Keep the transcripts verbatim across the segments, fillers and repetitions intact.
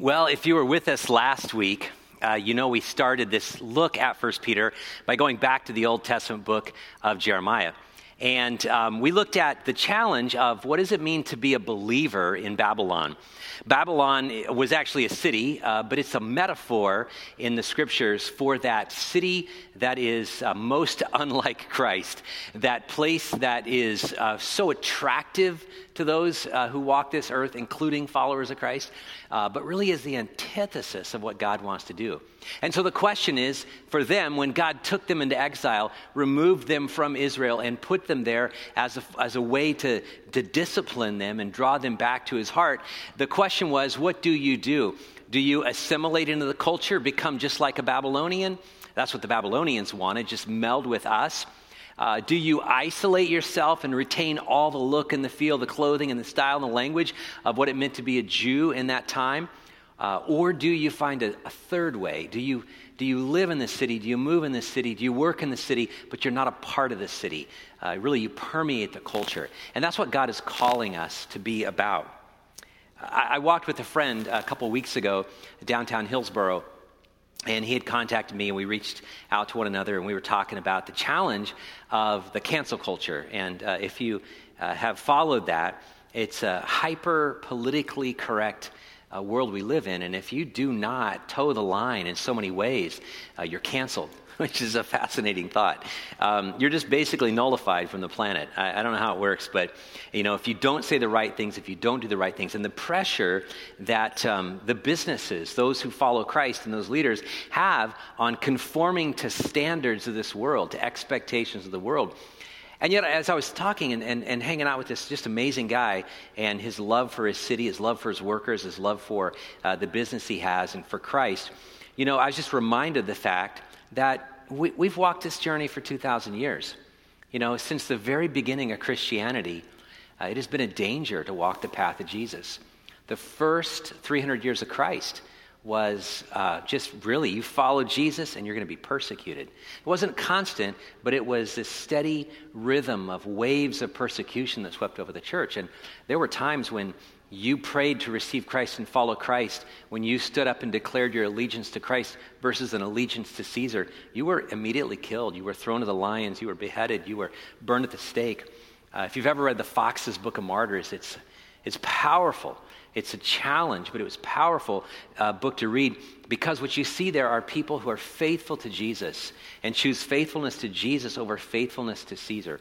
Well, if you were with us last week, uh, you know we started this look at First Peter by going back to the Old Testament book of Jeremiah. And um, we looked at the challenge of what does it mean to be a believer in Babylon? Babylon was actually a city, uh, but it's a metaphor in the scriptures for that city that is uh, most unlike Christ, that place that is uh, so attractive to those uh, who walk this earth, including followers of Christ, uh, but really is the antithesis of what God wants to do. And so the question is, for them, when God took them into exile, removed them from Israel and put them there as a, as a way to, to discipline them and draw them back to his heart, the question was, what do you do? Do you assimilate into the culture, become just like a Babylonian? That's what the Babylonians wanted, just meld with us. Uh, do you isolate yourself and retain all the look and the feel, the clothing and the style and the language of what it meant to be a Jew in that time? Uh, or do you find a, a third way? Do you do you live in the city? Do you move in the city? Do you work in the city, but you're not a part of the city? Uh, really, you permeate the culture. And that's what God is calling us to be about. I, I walked with a friend a couple weeks ago downtown Hillsboro, and he had contacted me, and we reached out to one another, and we were talking about the challenge of the cancel culture. And uh, if you uh, have followed that, it's a hyper politically correct uh, world we live in. And if you do not toe the line in so many ways, uh, you're canceled, which is a fascinating thought. Um, you're just basically nullified from the planet. I, I don't know how it works, but you know, if you don't say the right things, if you don't do the right things, and the pressure that um, the businesses, those who follow Christ and those leaders have on conforming to standards of this world, to expectations of the world. And yet, as I was talking and, and, and hanging out with this just amazing guy and his love for his city, his love for his workers, his love for uh, the business he has and for Christ, you know, I was just reminded of the fact that we, we've walked this journey for two thousand years. You know, since the very beginning of Christianity, uh, it has been a danger to walk the path of Jesus. The first three hundred years of Christ was uh, just really, you follow Jesus and you're going to be persecuted. It wasn't constant, but it was this steady rhythm of waves of persecution that swept over the church. And there were times when you prayed to receive Christ and follow Christ. When you stood up and declared your allegiance to Christ versus an allegiance to Caesar, you were immediately killed. You were thrown to the lions. You were beheaded. You were burned at the stake. Uh, if you've ever read the Foxe's Book of Martyrs, it's it's powerful. It's a challenge, but it was a powerful uh, book to read, because what you see there are people who are faithful to Jesus and choose faithfulness to Jesus over faithfulness to Caesar.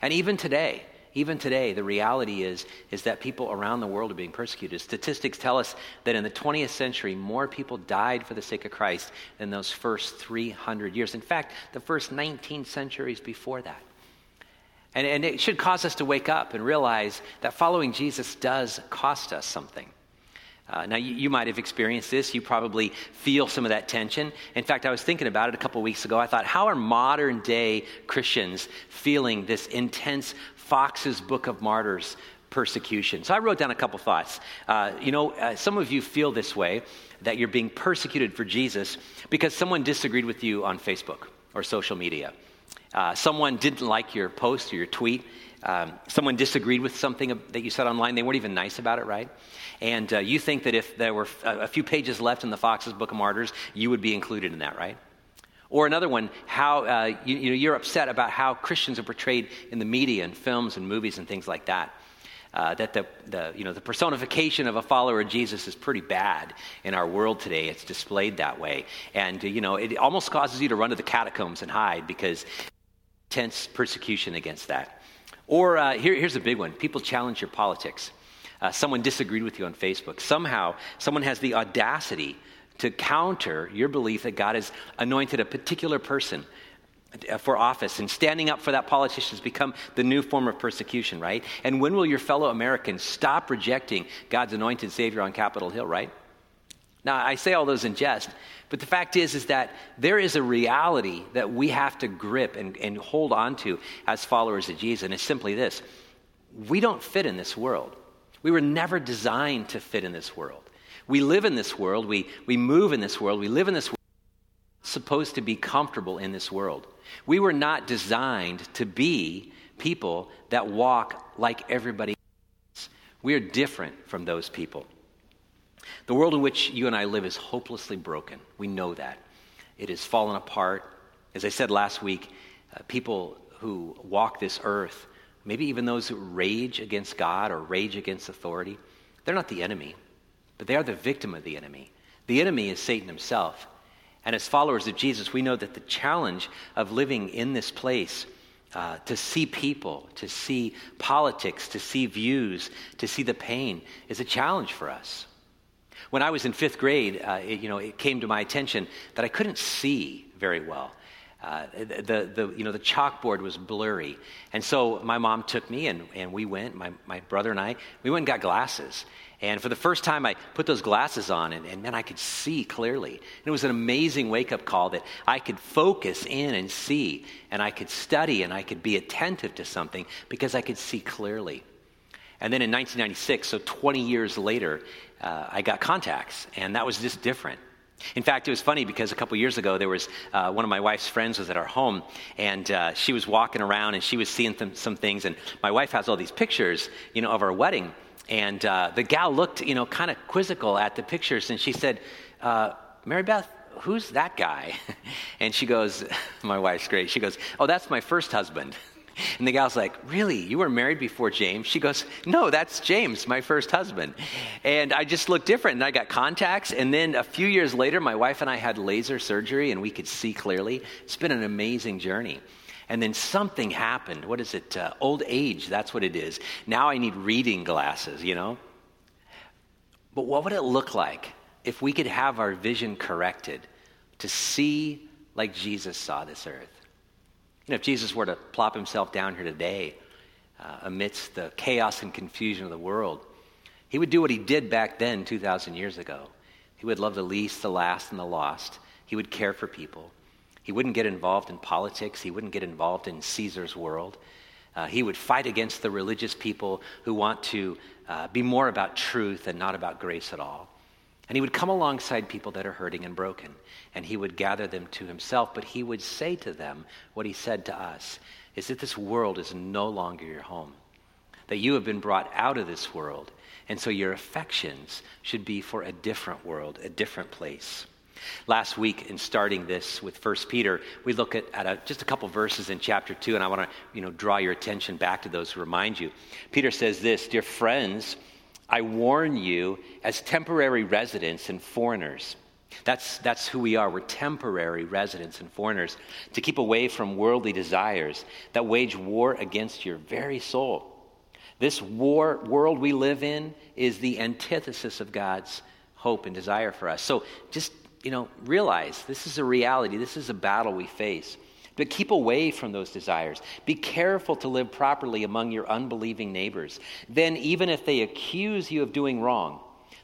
And even today, Even today, the reality is, is that people around the world are being persecuted. Statistics tell us that in the twentieth century, more people died for the sake of Christ than those first three hundred years. In fact, the first nineteen centuries before that. And, and it should cause us to wake up and realize that following Jesus does cost us something. Uh, now, you, you might have experienced this. You probably feel some of that tension. In fact, I was thinking about it a couple weeks ago. I thought, how are modern day Christians feeling this intense Foxe's Book of Martyrs persecution. So I wrote down a couple thoughts. Uh, you know, uh, some of you feel this way, that you're being persecuted for Jesus because someone disagreed with you on Facebook or social media. Uh, someone didn't like your post or your tweet. Um, someone disagreed with something that you said online. They weren't even nice about it, right? And uh, you think that if there were a few pages left in the Foxe's Book of Martyrs, you would be included in that, right? Or another one, how uh, you, you know, you're upset about how Christians are portrayed in the media and films and movies and things like that. Uh, that the, the you know the personification of a follower of Jesus is pretty bad in our world today. It's displayed that way, and you know it almost causes you to run to the catacombs and hide because intense persecution against that. Or uh, here, here's a big one: people challenge your politics. Uh, someone disagreed with you on Facebook. Somehow, someone has the audacity to counter your belief that God has anointed a particular person for office, and standing up for that politician has become the new form of persecution, right? And when will your fellow Americans stop rejecting God's anointed Savior on Capitol Hill, right? Now, I say all those in jest, but the fact is, is that there is a reality that we have to grip and, and hold on to as followers of Jesus, and it's simply this: we don't fit in this world. We were never designed to fit in this world. We live in this world, we, we move in this world, we live in this world, supposed to be comfortable in this world. We were not designed to be people that walk like everybody else. We are different from those people. The world in which you and I live is hopelessly broken. We know that. It has fallen apart. As I said last week, uh, people who walk this earth, maybe even those who rage against God or rage against authority, they're not the enemy, but they are the victim of the enemy. The enemy is Satan himself. And as followers of Jesus, we know that the challenge of living in this place, uh, to see people, to see politics, to see views, to see the pain, is a challenge for us. When I was in fifth grade, uh, it, you know, it came to my attention that I couldn't see very well. Uh, the, the, you know, the chalkboard was blurry. And so my mom took me and, and we went, my, my brother and I, we went and got glasses. And for the first time, I put those glasses on, and, and man, I could see clearly. And it was an amazing wake-up call that I could focus in and see, and I could study, and I could be attentive to something because I could see clearly. And then in nineteen ninety-six, so twenty years later, uh, I got contacts, and that was just different. In fact, it was funny because a couple years ago, there was uh, one of my wife's friends was at our home, and uh, she was walking around, and she was seeing th- some things, and my wife has all these pictures, you know, of our wedding. And uh, the gal looked, you know, kind of quizzical at the pictures, and she said, uh, Mary Beth, who's that guy? And she goes, my wife's great. She goes, oh, that's my first husband. And the gal's like, really? You were married before James? She goes, no, that's James, my first husband. And I just looked different, and I got contacts. And then a few years later, my wife and I had laser surgery, and we could see clearly. It's been an amazing journey. And then something happened. What is it? Uh, old age, that's what it is. Now I need reading glasses, you know? But what would it look like if we could have our vision corrected to see like Jesus saw this earth? You know, if Jesus were to plop himself down here today uh, amidst the chaos and confusion of the world, he would do what he did back then two thousand years ago. He would love the least, the last, and the lost. He would care for people. He wouldn't get involved in politics. He wouldn't get involved in Caesar's world. Uh, he would fight against the religious people who want to uh, be more about truth and not about grace at all. And he would come alongside people that are hurting and broken, and he would gather them to himself, but he would say to them what he said to us, is that this world is no longer your home, that you have been brought out of this world, and so your affections should be for a different world, a different place. Last week, in starting this with First Peter, we look at, at a, just a couple verses in chapter two, and I want to, you know, draw your attention back to those who remind you. Peter says this, "Dear friends, I warn you as temporary residents and foreigners." That's that's who we are. We're temporary residents and foreigners, to keep away from worldly desires that wage war against your very soul. This war world we live in is the antithesis of God's hope and desire for us. So just You know, realize this is a reality. This is a battle we face. But keep away from those desires. Be careful to live properly among your unbelieving neighbors. Then, even if they accuse you of doing wrong,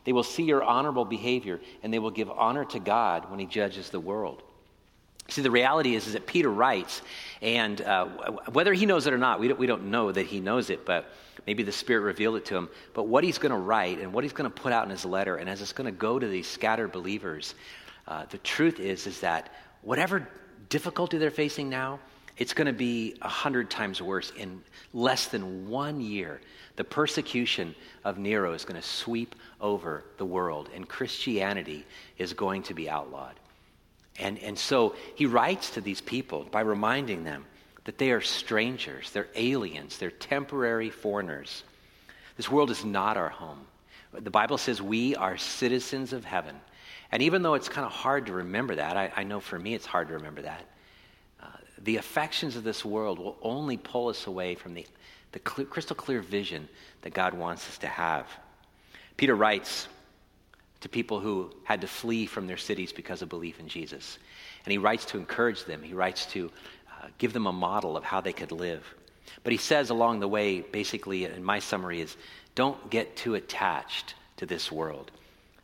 they will see your honorable behavior, and they will give honor to God when he judges the world. See, the reality is, is that Peter writes, and uh, whether he knows it or not, we don't, we don't know that he knows it, but maybe the Spirit revealed it to him. But what he's going to write and what he's going to put out in his letter, and as it's going to go to these scattered believers, uh, the truth is, is that whatever difficulty they're facing now, it's going to be a hundred times worse. In less than one year, the persecution of Nero is going to sweep over the world, and Christianity is going to be outlawed. And and so he writes to these people by reminding them that they are strangers, they're aliens, they're temporary foreigners. This world is not our home. The Bible says we are citizens of heaven. And even though it's kind of hard to remember that, I, I know for me it's hard to remember that, uh, the affections of this world will only pull us away from the, the clear, crystal clear vision that God wants us to have. Peter writes to people who had to flee from their cities because of belief in Jesus. And he writes to encourage them. He writes to uh, give them a model of how they could live. But he says along the way, basically, and my summary is, don't get too attached to this world.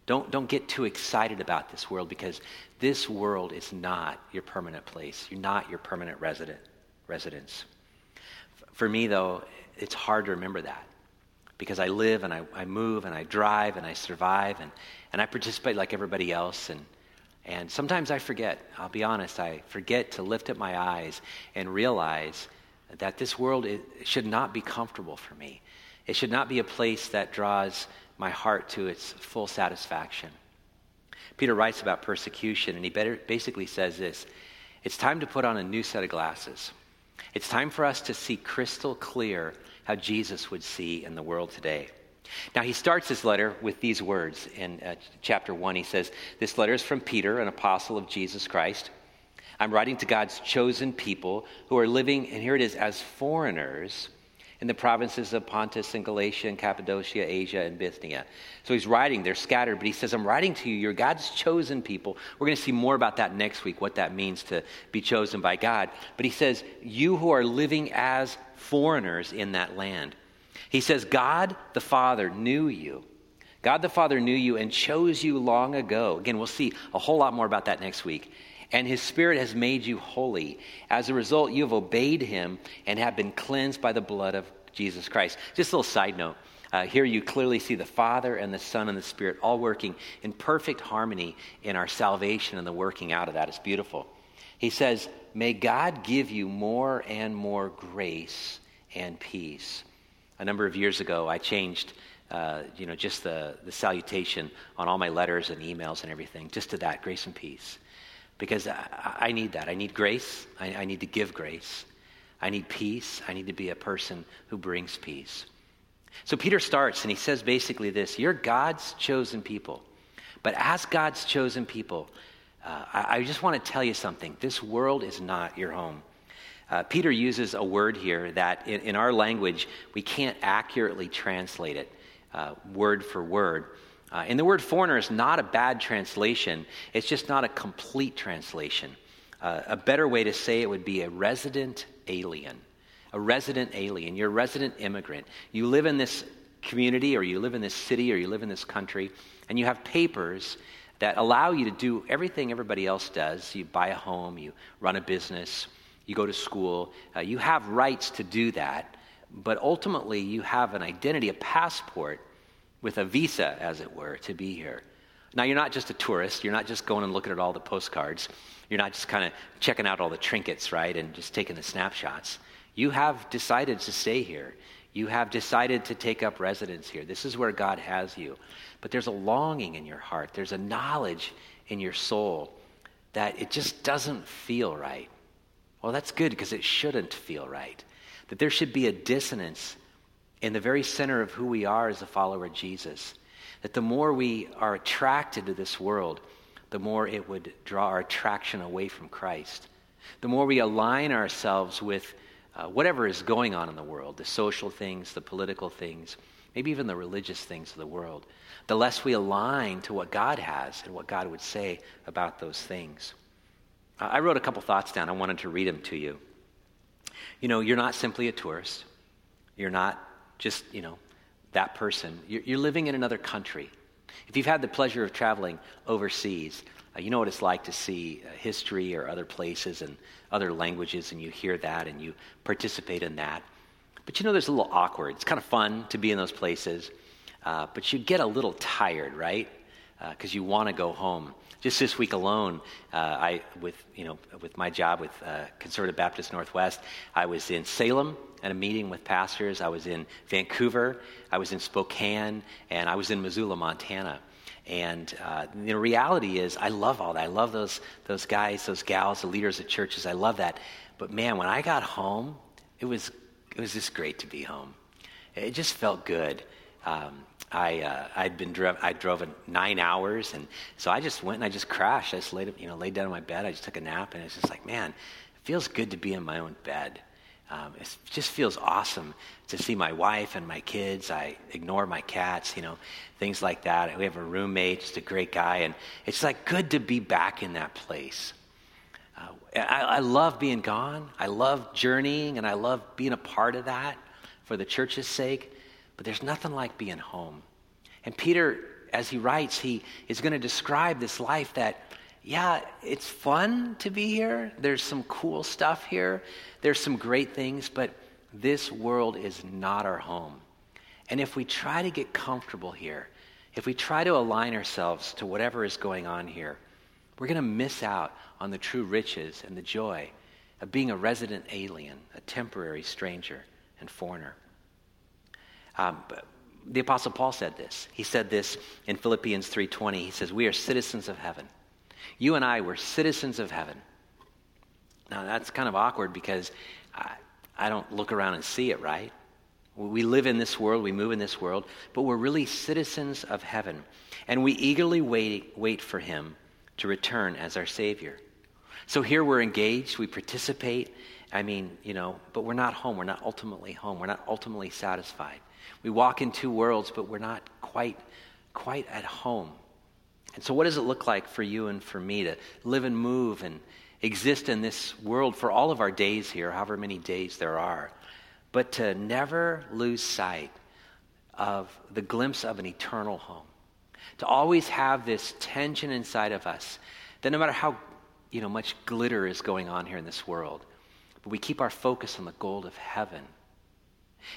Don't, don't get too excited about this world, because this world is not your permanent place. You're not your permanent resident, residence. For me, though, it's hard to remember that, because I live and I, I move and I drive and I survive and, and I participate like everybody else. And and sometimes I forget, I'll be honest, I forget to lift up my eyes and realize that this world is, should not be comfortable for me. It should not be a place that draws my heart to its full satisfaction. Peter writes about persecution, and he better, basically says this: it's time to put on a new set of glasses. It's time for us to see crystal clear how Jesus would see in the world today. Now, he starts his letter with these words. In uh, chapter one, he says, "This letter is from Peter, an apostle of Jesus Christ. I'm writing to God's chosen people who are living," and here it is, "as foreigners in the provinces of Pontus and Galatia and Cappadocia, Asia and Bithynia." So he's writing, they're scattered, but he says, "I'm writing to you, you're God's chosen people." We're going to see more about that next week, what that means to be chosen by God. But he says, "You who are living as foreigners in that land." He says, "God the Father knew you. God the Father knew you and chose you long ago." Again, we'll see a whole lot more about that next week. "And his Spirit has made you holy. As a result, you have obeyed him and have been cleansed by the blood of Jesus Christ." Just a little side note. Uh, here you clearly see the Father and the Son and the Spirit all working in perfect harmony in our salvation and the working out of that. It's beautiful. He says, "May God give you more and more grace and peace." A number of years ago, I changed uh, you know, just the, the salutation on all my letters and emails and everything, just to that, grace and peace. Because I, I need that. I need grace. I, I need to give grace. I need peace. I need to be a person who brings peace. So Peter starts and he says basically this: you're God's chosen people. But as God's chosen people, uh, I, I just want to tell you something. This world is not your home. Uh, Peter uses a word here that in, in our language, we can't accurately translate it uh, word for word. Uh, and the word foreigner is not a bad translation. It's just not a complete translation. Uh, a better way to say it would be a resident alien. A resident alien. You're a resident immigrant. You live in this community, or you live in this city, or you live in this country, and you have papers that allow you to do everything everybody else does. You buy a home, you run a business, you go to school. Uh, you have rights to do that, but ultimately you have an identity, a passport, with a visa, as it were, to be here. Now, you're not just a tourist. You're not just going and looking at all the postcards. You're not just kind of checking out all the trinkets, right, and just taking the snapshots. You have decided to stay here. You have decided to take up residence here. This is where God has you. But there's a longing in your heart. There's a knowledge in your soul that it just doesn't feel right. Well, that's good, because it shouldn't feel right. That there should be a dissonance in the very center of who we are as a follower of Jesus, that the more we are attracted to this world, the more it would draw our attraction away from Christ. The more we align ourselves with uh, whatever is going on in the world, the social things, the political things, maybe even the religious things of the world, the less we align to what God has and what God would say about those things. Uh, I wrote a couple thoughts down. I wanted to read them to you. You know, you're not simply a tourist. You're not just, you know, that person. You're, you're living in another country. If you've had the pleasure of traveling overseas, uh, you know what it's like to see uh, history or other places and other languages, and you hear that and you participate in that. But you know, there's a little awkward. It's kind of fun to be in those places, uh, but you get a little tired, right? Because uh, you want to go home. Just this week alone, uh, I with you know with my job with uh, Conservative Baptist Northwest, I was in Salem at a meeting with pastors. I was in Vancouver. I was in Spokane, and I was in Missoula, Montana. And uh, the reality is, I love all that. I love those those guys, those gals, the leaders of churches. I love that. But man, when I got home, it was it was just great to be home. It just felt good. Um, I uh, I'd been dri- I drove nine hours, and so I just went and I just crashed. I just laid you know laid down in my bed. I just took a nap, and it's just like, man, it feels good to be in my own bed. Um, it just feels awesome to see my wife and my kids. I ignore my cats, you know, things like that. We have a roommate, just a great guy, and it's like good to be back in that place. Uh, I, I love being gone. I love journeying, and I love being a part of that for the church's sake. But there's nothing like being home. And Peter, as he writes, he is going to describe this life that, yeah, it's fun to be here. There's some cool stuff here. There's some great things, but this world is not our home. And if we try to get comfortable here, if we try to align ourselves to whatever is going on here, we're going to miss out on the true riches and the joy of being a resident alien, a temporary stranger and foreigner. Um, the Apostle Paul said this. He said this in Philippians three twenty. He says, we are citizens of heaven. You and I were citizens of heaven. Now, that's kind of awkward because I, I don't look around and see it, right? We live in this world. We move in this world. But we're really citizens of heaven. And we eagerly wait, wait for him to return as our Savior. So here we're engaged. We participate. I mean, you know, but we're not home. We're not ultimately home. We're not ultimately satisfied. We walk in two worlds, but we're not quite quite at home. And so what does it look like for you and for me to live and move and exist in this world for all of our days here, however many days there are, but to never lose sight of the glimpse of an eternal home, to always have this tension inside of us that no matter how you know much glitter is going on here in this world, but we keep our focus on the gold of heaven.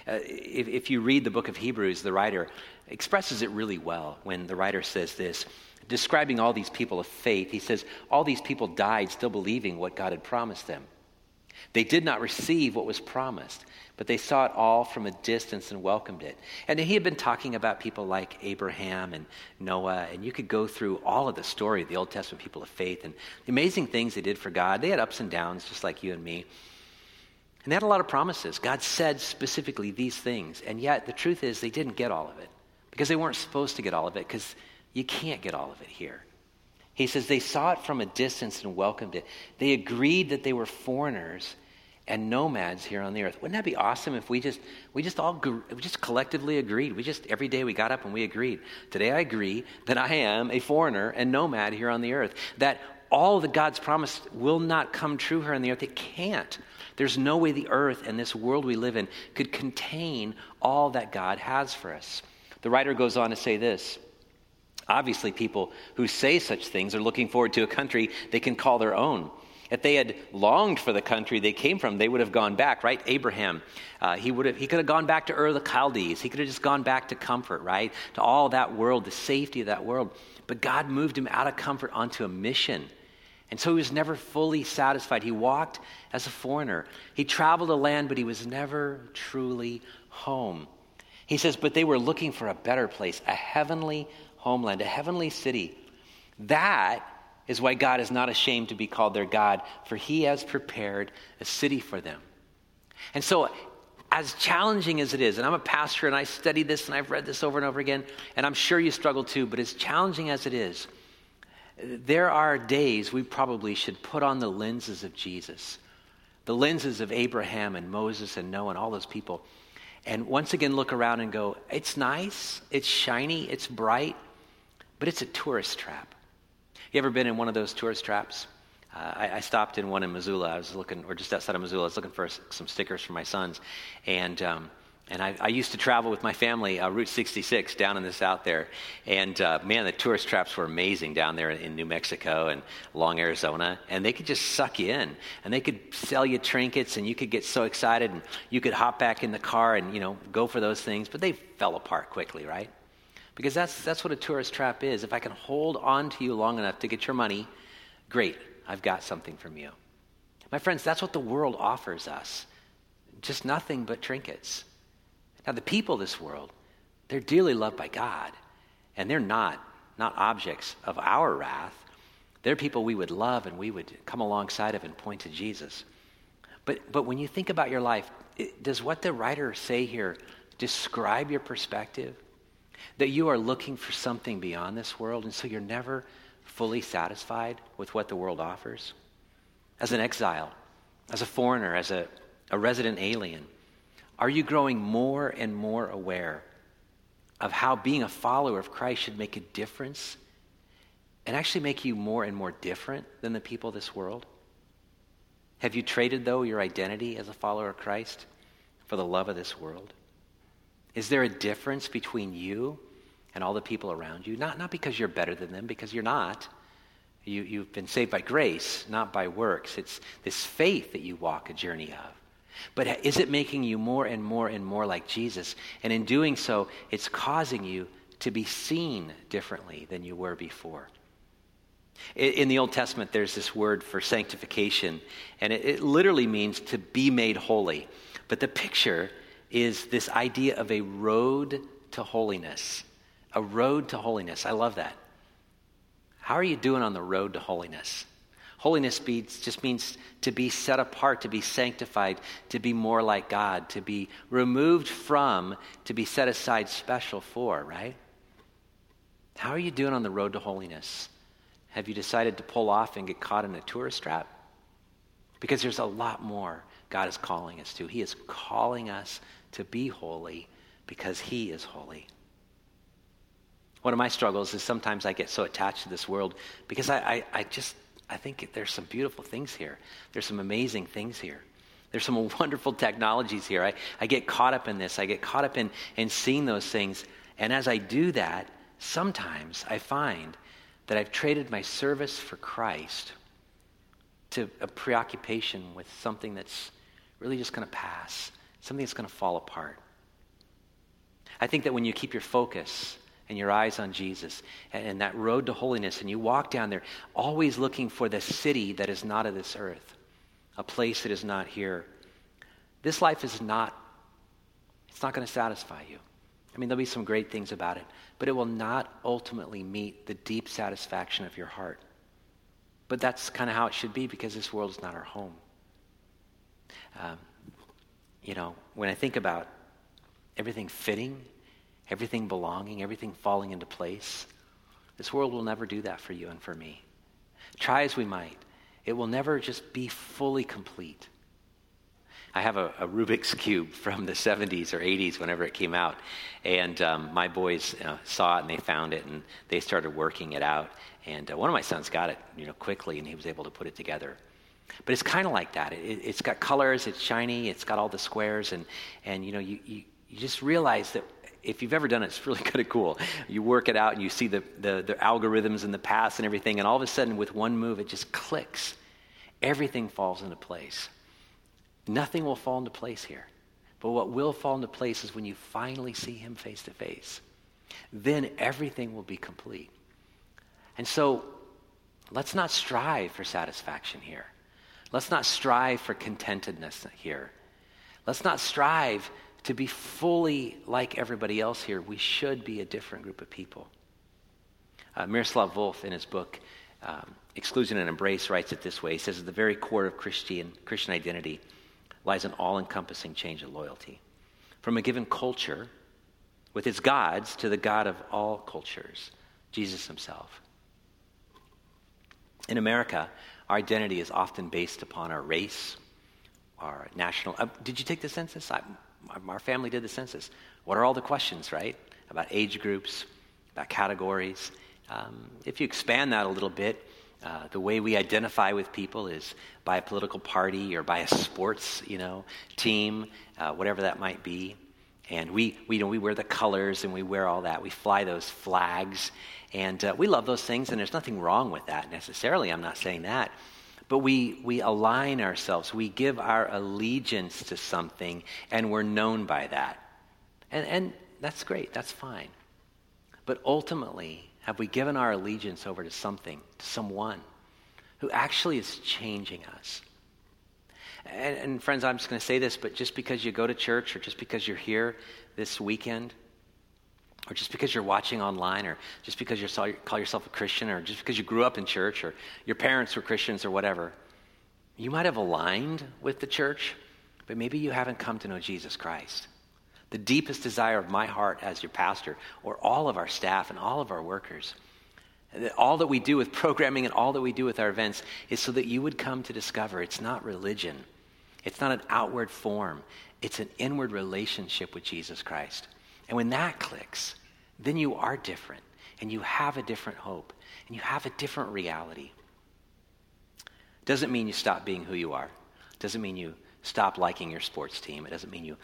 Uh, if, if you read the book of Hebrews, the writer expresses it really well when the writer says this, describing all these people of faith. He says, all these people died still believing what God had promised them. They did not receive what was promised, but they saw it all from a distance and welcomed it. And he had been talking about people like Abraham and Noah, and you could go through all of the story of the Old Testament people of faith and the amazing things they did for God. They had ups and downs just like you and me. And they had a lot of promises. God said specifically these things. And yet the truth is they didn't get all of it because they weren't supposed to get all of it because you can't get all of it here. He says they saw it from a distance and welcomed it. They agreed that they were foreigners and nomads here on the earth. Wouldn't that be awesome if we just we just all we just collectively agreed? We just every day we got up and we agreed. Today I agree that I am a foreigner and nomad here on the earth. That all that God's promised will not come true here on the earth. It can't. There's no way the earth and this world we live in could contain all that God has for us. The writer goes on to say this. Obviously, people who say such things are looking forward to a country they can call their own. If they had longed for the country they came from, they would have gone back, right? Abraham, uh, he would have, he could have gone back to Ur of the Chaldees. He could have just gone back to comfort, right? To all that world, the safety of that world. But God moved him out of comfort onto a mission. And so he was never fully satisfied. He walked as a foreigner. He traveled the land, but he was never truly home. He says, but they were looking for a better place, a heavenly homeland, a heavenly city. That is why God is not ashamed to be called their God, for he has prepared a city for them. And so as challenging as it is, and I'm a pastor and I study this and I've read this over and over again, and I'm sure you struggle too, but as challenging as it is, there are days we probably should put on the lenses of Jesus, the lenses of Abraham and Moses and Noah and all those people, and once again look around and go, it's nice, it's shiny, it's bright, but it's a tourist trap. You ever been in one of those tourist traps? Uh, I, I stopped in one in Missoula. I was looking, or just outside of Missoula, I was looking for some stickers for my sons, and um, And I, I used to travel with my family, uh, Route sixty-six, down in the south there. And uh, man, the tourist traps were amazing down there in, in New Mexico and along Arizona. And they could just suck you in. And they could sell you trinkets, and you could get so excited, and you could hop back in the car and, you know, go for those things. But they fell apart quickly, right? Because that's that's what a tourist trap is. If I can hold on to you long enough to get your money, great, I've got something from you. My friends, that's what the world offers us. Just nothing but trinkets. Now, the people of this world, they're dearly loved by God, and they're not, not objects of our wrath. They're people we would love, and we would come alongside of and point to Jesus. But but when you think about your life, it, does what the writer say here describe your perspective? That you are looking for something beyond this world, and so you're never fully satisfied with what the world offers? As an exile, as a foreigner, as a, a resident alien, are you growing more and more aware of how being a follower of Christ should make a difference and actually make you more and more different than the people of this world? Have you traded, though, your identity as a follower of Christ for the love of this world? Is there a difference between you and all the people around you? Not, not because you're better than them, because you're not. You, you've been saved by grace, not by works. It's this faith that you walk a journey of. But is it making you more and more and more like Jesus? And in doing so, it's causing you to be seen differently than you were before. In the Old Testament, there's this word for sanctification, and it, it literally means to be made holy. But the picture is this idea of a road to holiness. A road to holiness. I love that. How are you doing on the road to holiness? Holiness just means to be set apart, to be sanctified, to be more like God, to be removed from, to be set aside special for, right? How are you doing on the road to holiness? Have you decided to pull off and get caught in a tourist trap? Because there's a lot more God is calling us to. He is calling us to be holy because he is holy. One of my struggles is sometimes I get so attached to this world because I, I, I just... I think there's some beautiful things here. There's some amazing things here. There's some wonderful technologies here. I, I get caught up in this. I get caught up in, in seeing those things. And as I do that, sometimes I find that I've traded my service for Christ to a preoccupation with something that's really just going to pass, something that's going to fall apart. I think that when you keep your focus and your eyes on Jesus, and, and that road to holiness, and you walk down there, always looking for the city that is not of this earth, a place that is not here. This life is not, it's not going to satisfy you. I mean, there'll be some great things about it, but it will not ultimately meet the deep satisfaction of your heart. But that's kind of how it should be, because this world is not our home. Um, you know, when I think about everything fitting, everything belonging, everything falling into place. This world will never do that for you and for me. Try as we might, it will never just be fully complete. I have a, a Rubik's Cube from the seventies or eighties whenever it came out, and um, my boys you know, saw it and they found it and they started working it out. And uh, one of my sons got it you know, quickly, and he was able to put it together. But it's kind of like that. It, it's got colors, it's shiny, it's got all the squares, and, and you know, you, you, you just realize that if you've ever done it, it's really kind of cool. You work it out and you see the, the, the algorithms and the paths and everything, and all of a sudden with one move, it just clicks. Everything falls into place. Nothing will fall into place here. But what will fall into place is when you finally see him face to face. Then everything will be complete. And so let's not strive for satisfaction here. Let's not strive for contentedness here. Let's not strive to be fully like everybody else here. We should be a different group of people. Uh, Miroslav Volf, in his book, um, Exclusion and Embrace, writes it this way. He says, at the very core of Christian, Christian identity lies an all-encompassing change of loyalty. From a given culture, with its gods, to the God of all cultures, Jesus himself. In America, our identity is often based upon our race, our national... Uh, did you take the census? I, Our family did the census. What are all the questions, right? About age groups, about categories. Um, if you expand that a little bit, uh, the way we identify with people is by a political party or by a sports, you know, team, uh, whatever that might be. And we, we, you know, we wear the colors and we wear all that. We fly those flags. And uh, we love those things, and there's nothing wrong with that necessarily. I'm not saying that. But we, we align ourselves. We give our allegiance to something, and we're known by that. And, and that's great. That's fine. But ultimately, have we given our allegiance over to something, to someone who actually is changing us? And, and friends, I'm just going to say this, but just because you go to church or just because you're here this weekend or just because you're watching online or just because you call yourself a Christian or just because you grew up in church or your parents were Christians or whatever, you might have aligned with the church, but maybe you haven't come to know Jesus Christ. The deepest desire of my heart as your pastor or all of our staff and all of our workers, all that we do with programming and all that we do with our events is so that you would come to discover it's not religion. It's not an outward form. It's an inward relationship with Jesus Christ. And when that clicks, then you are different and you have a different hope and you have a different reality. Doesn't mean you stop being who you are. Doesn't mean you stop liking your sports team. It doesn't mean you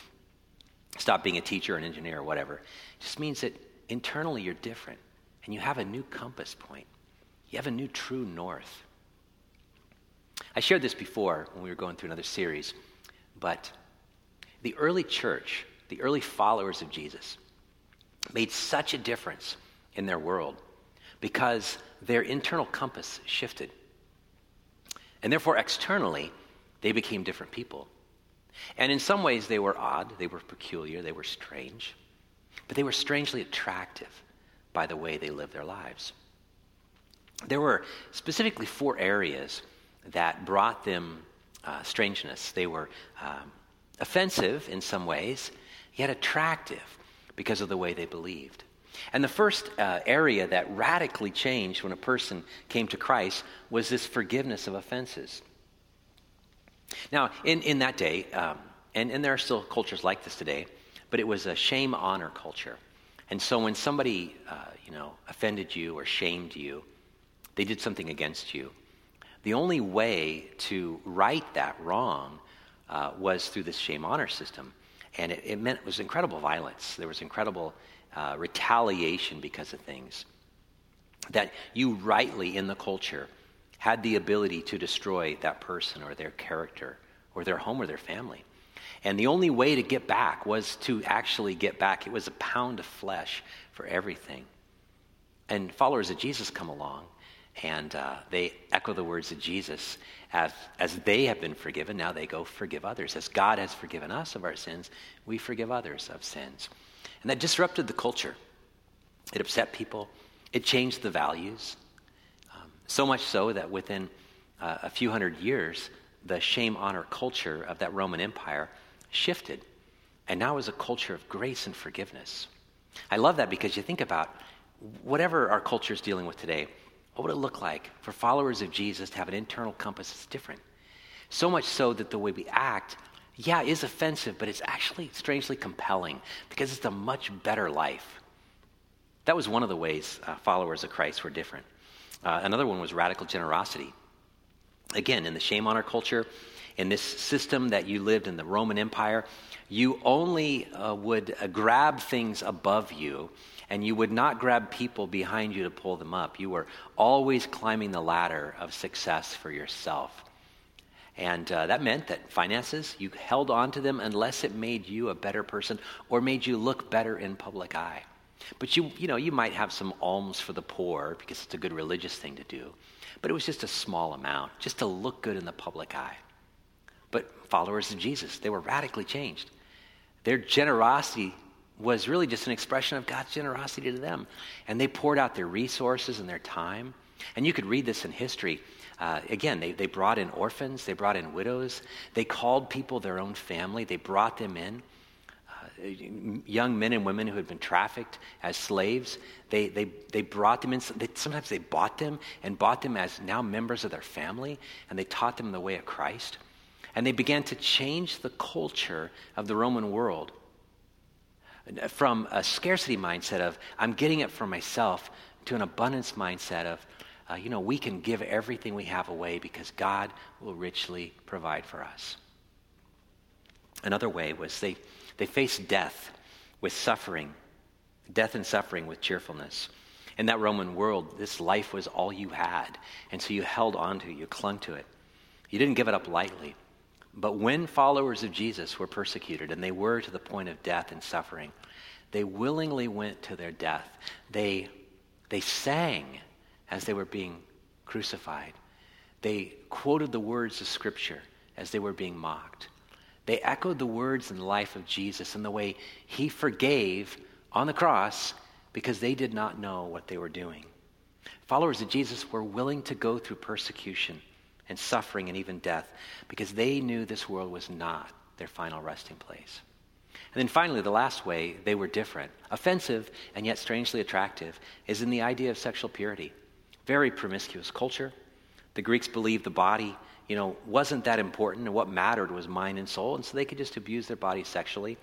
stop being a teacher, an engineer, or whatever. It just means that internally you're different and you have a new compass point. You have a new true north. I shared this before when we were going through another series, but the early church, the early followers of Jesus, made such a difference in their world because their internal compass shifted. And therefore, externally, they became different people. And in some ways, they were odd, they were peculiar, they were strange, but they were strangely attractive by the way they lived their lives. There were specifically four areas that brought them uh, strangeness. They were um, offensive in some ways, yet attractive because of the way they believed. And the first uh, area that radically changed when a person came to Christ was this forgiveness of offenses. Now, in, in that day, um, and, and there are still cultures like this today, but it was a shame-honor culture. And so when somebody, uh, you know, offended you or shamed you, they did something against you, the only way to right that wrong uh, was through this shame-honor system. And it, it meant it was incredible violence. There was incredible uh, retaliation because of things that you rightly in the culture had the ability to destroy that person or their character or their home or their family. And the only way to get back was to actually get back. It was a pound of flesh for everything. And followers of Jesus come along, and uh, they echo the words of Jesus. As, as they have been forgiven, now they go forgive others. As God has forgiven us of our sins, we forgive others of sins. And that disrupted the culture. It upset people. It changed the values. So much so that within uh, a few hundred years, the shame-honor culture of that Roman Empire shifted. And now is a culture of grace and forgiveness. I love that because you think about whatever our culture is dealing with today, what would it look like for followers of Jesus to have an internal compass that's different? So much so that the way we act, yeah, is offensive, but it's actually strangely compelling because it's a much better life. That was one of the ways uh, followers of Christ were different. Uh, another one was radical generosity. Again, in the shame-honor culture, in this system that you lived in the Roman Empire, you only uh, would uh, grab things above you, and you would not grab people behind you to pull them up. You were always climbing the ladder of success for yourself. And uh, that meant that finances, you held on to them unless it made you a better person or made you look better in public eye. But you you know, you might have some alms for the poor because it's a good religious thing to do. But it was just a small amount, just to look good in the public eye. But followers of Jesus, they were radically changed. Their generosity was really just an expression of God's generosity to them. And they poured out their resources and their time. And you could read this in history. Uh, again, they, they brought in orphans. They brought in widows. They called people their own family. They brought them in. Young men and women who had been trafficked as slaves, they they they brought them in. They, sometimes they bought them and bought them as now members of their family, and they taught them the way of Christ. And they began to change the culture of the Roman world from a scarcity mindset of, I'm getting it for myself, to an abundance mindset of, uh, you know, we can give everything we have away because God will richly provide for us. Another way was they... They faced death with suffering, death and suffering with cheerfulness. In that Roman world, this life was all you had, and so you held on to it, you clung to it. You didn't give it up lightly. But when followers of Jesus were persecuted, and they were to the point of death and suffering, they willingly went to their death. They they sang as they were being crucified. They quoted the words of Scripture as they were being mocked. They echoed the words and life of Jesus and the way he forgave on the cross because they did not know what they were doing. Followers of Jesus were willing to go through persecution and suffering and even death because they knew this world was not their final resting place. And then finally, the last way they were different, offensive and yet strangely attractive, is in the idea of sexual purity. Very promiscuous culture. The Greeks believed the body, you know, wasn't that important, and what mattered was mind and soul, and so they could just abuse their body sexually.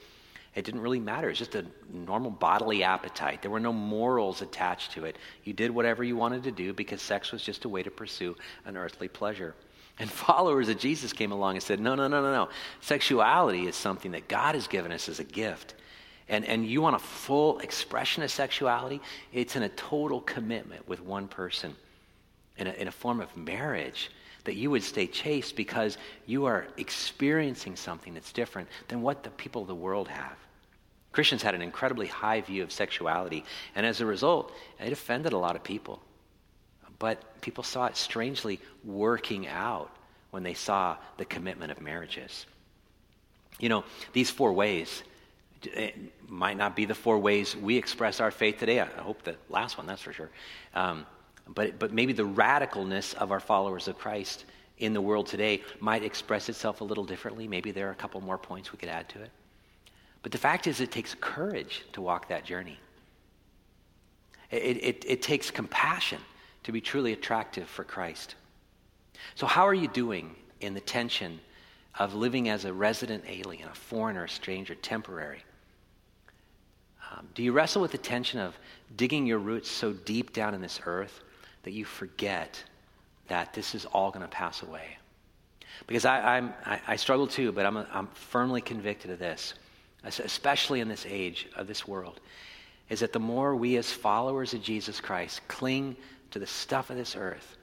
It didn't really matter. It's just a normal bodily appetite. There were no morals attached to it. You did whatever you wanted to do because sex was just a way to pursue an earthly pleasure. And followers of Jesus came along and said, no, no, no, no, no. Sexuality is something that God has given us as a gift. And and you want a full expression of sexuality? It's in a total commitment with one person, in a, in a form of marriage, that you would stay chaste because you are experiencing something that's different than what the people of the world have. Christians had an incredibly high view of sexuality, and as a result, it offended a lot of people. But people saw it strangely working out when they saw the commitment of marriages. You know, these four ways might not be the four ways we express our faith today. I hope the last one, that's for sure. Um, but but maybe the radicalness of our followers of Christ in the world today might express itself a little differently. Maybe there are a couple more points we could add to it. But the fact is, it takes courage to walk that journey. It it, it takes compassion to be truly attractive for Christ. So how are you doing in the tension of living as a resident alien, a foreigner, a stranger, temporary? Um, do you wrestle with the tension of digging your roots so deep down in this earth that you forget that this is all going to pass away? Because I, I'm, I, I struggle too, but I'm, a, I'm firmly convicted of this, especially in this age of this world, is that the more we as followers of Jesus Christ cling to the stuff of this earth,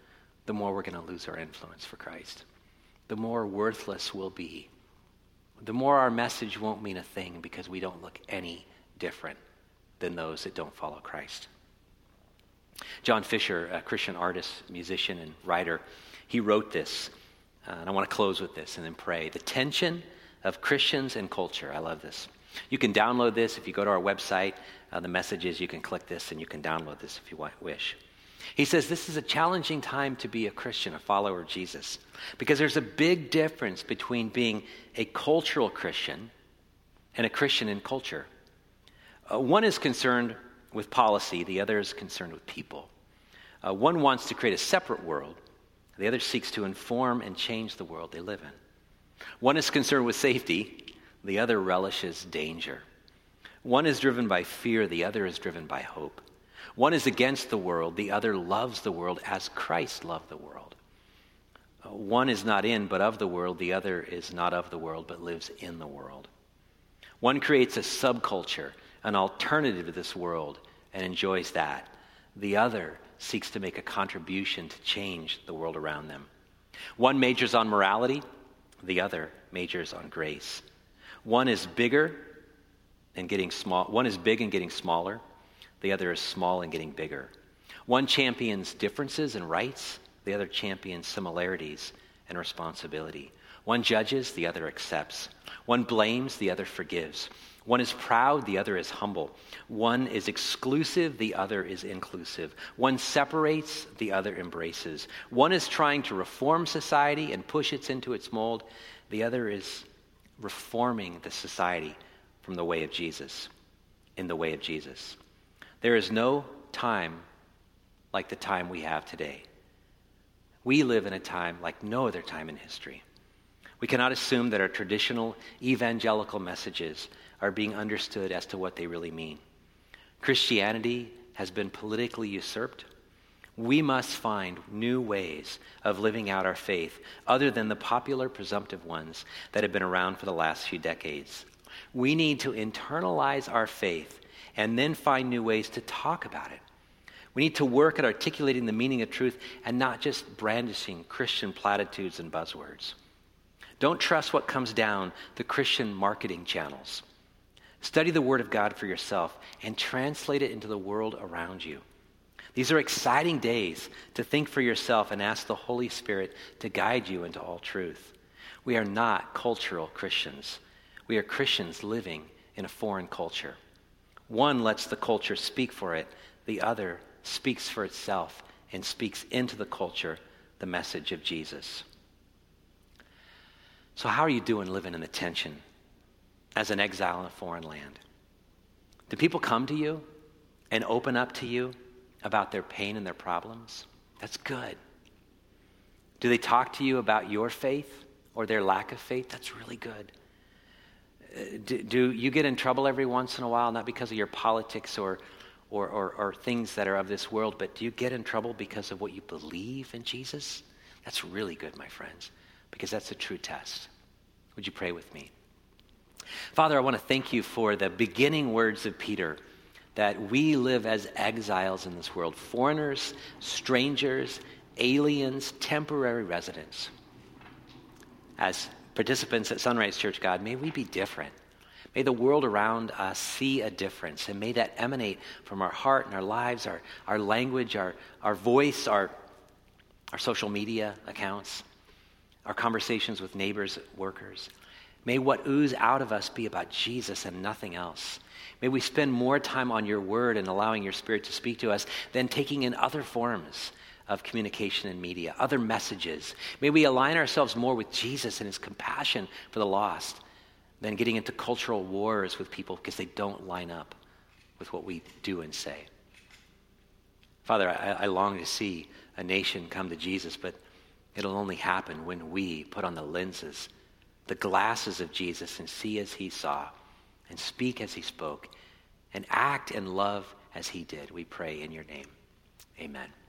the more we're going to lose our influence for Christ. The more worthless we'll be. The more our message won't mean a thing because we don't look any different than those that don't follow Christ. John Fisher, a Christian artist, musician, and writer, he wrote this, uh, and I want to close with this and then pray. The tension of Christians and culture. I love this. You can download this if you go to our website. Uh, the messages, you can click this and you can download this if you want, wish. He says this is a challenging time to be a Christian, a follower of Jesus, because there's a big difference between being a cultural Christian and a Christian in culture. Uh, one is concerned with policy, the other is concerned with people. Uh, one wants to create a separate world, the other seeks to inform and change the world they live in. One is concerned with safety, the other relishes danger. One is driven by fear, the other is driven by hope. One is against the world, the other loves the world as Christ loved the world. One is not in but of the world, the other is not of the world but lives in the world. One creates a subculture, an alternative to this world, and enjoys that. The other seeks to make a contribution to change the world around them. One majors on morality, the other majors on grace. One is bigger and getting small. One is big and getting smaller. The other is small and getting bigger. One champions differences and rights. The other champions similarities and responsibility. One judges, the other accepts. One blames, the other forgives. One is proud, the other is humble. One is exclusive, the other is inclusive. One separates, the other embraces. One is trying to reform society and push it into its mold. The other is reforming the society from the way of Jesus, in the way of Jesus. There is no time like the time we have today. We live in a time like no other time in history. We cannot assume that our traditional evangelical messages are being understood as to what they really mean. Christianity has been politically usurped. We must find new ways of living out our faith other than the popular presumptive ones that have been around for the last few decades. We need to internalize our faith and then find new ways to talk about it. We need to work at articulating the meaning of truth and not just brandishing Christian platitudes and buzzwords. Don't trust what comes down the Christian marketing channels. Study the Word of God for yourself and translate it into the world around you. These are exciting days to think for yourself and ask the Holy Spirit to guide you into all truth. We are not cultural Christians. We are Christians living in a foreign culture. One lets the culture speak for it. The other speaks for itself and speaks into the culture the message of Jesus. So how are you doing living in the tension as an exile in a foreign land? Do people come to you and open up to you about their pain and their problems? That's good. Do they talk to you about your faith or their lack of faith? That's really good. Do, do you get in trouble every once in a while, not because of your politics or Or, or, or things that are of this world, but do you get in trouble because of what you believe in Jesus? That's really good, my friends, because that's a true test. Would you pray with me? Father, I want to thank you for the beginning words of Peter, that we live as exiles in this world, foreigners, strangers, aliens, temporary residents. As participants at Sunrise Church, God, may we be different. May the world around us see a difference, and may that emanate from our heart and our lives, our, our language, our, our voice, our, our social media accounts, our conversations with neighbors, workers. May what oozes out of us be about Jesus and nothing else. May we spend more time on your word and allowing your Spirit to speak to us than taking in other forms of communication and media, other messages. May we align ourselves more with Jesus and his compassion for the lost than getting into cultural wars with people because they don't line up with what we do and say. Father, I, I long to see a nation come to Jesus, but it'll only happen when we put on the lenses, the glasses of Jesus, and see as he saw, and speak as he spoke, and act and love as he did. We pray in your name. Amen.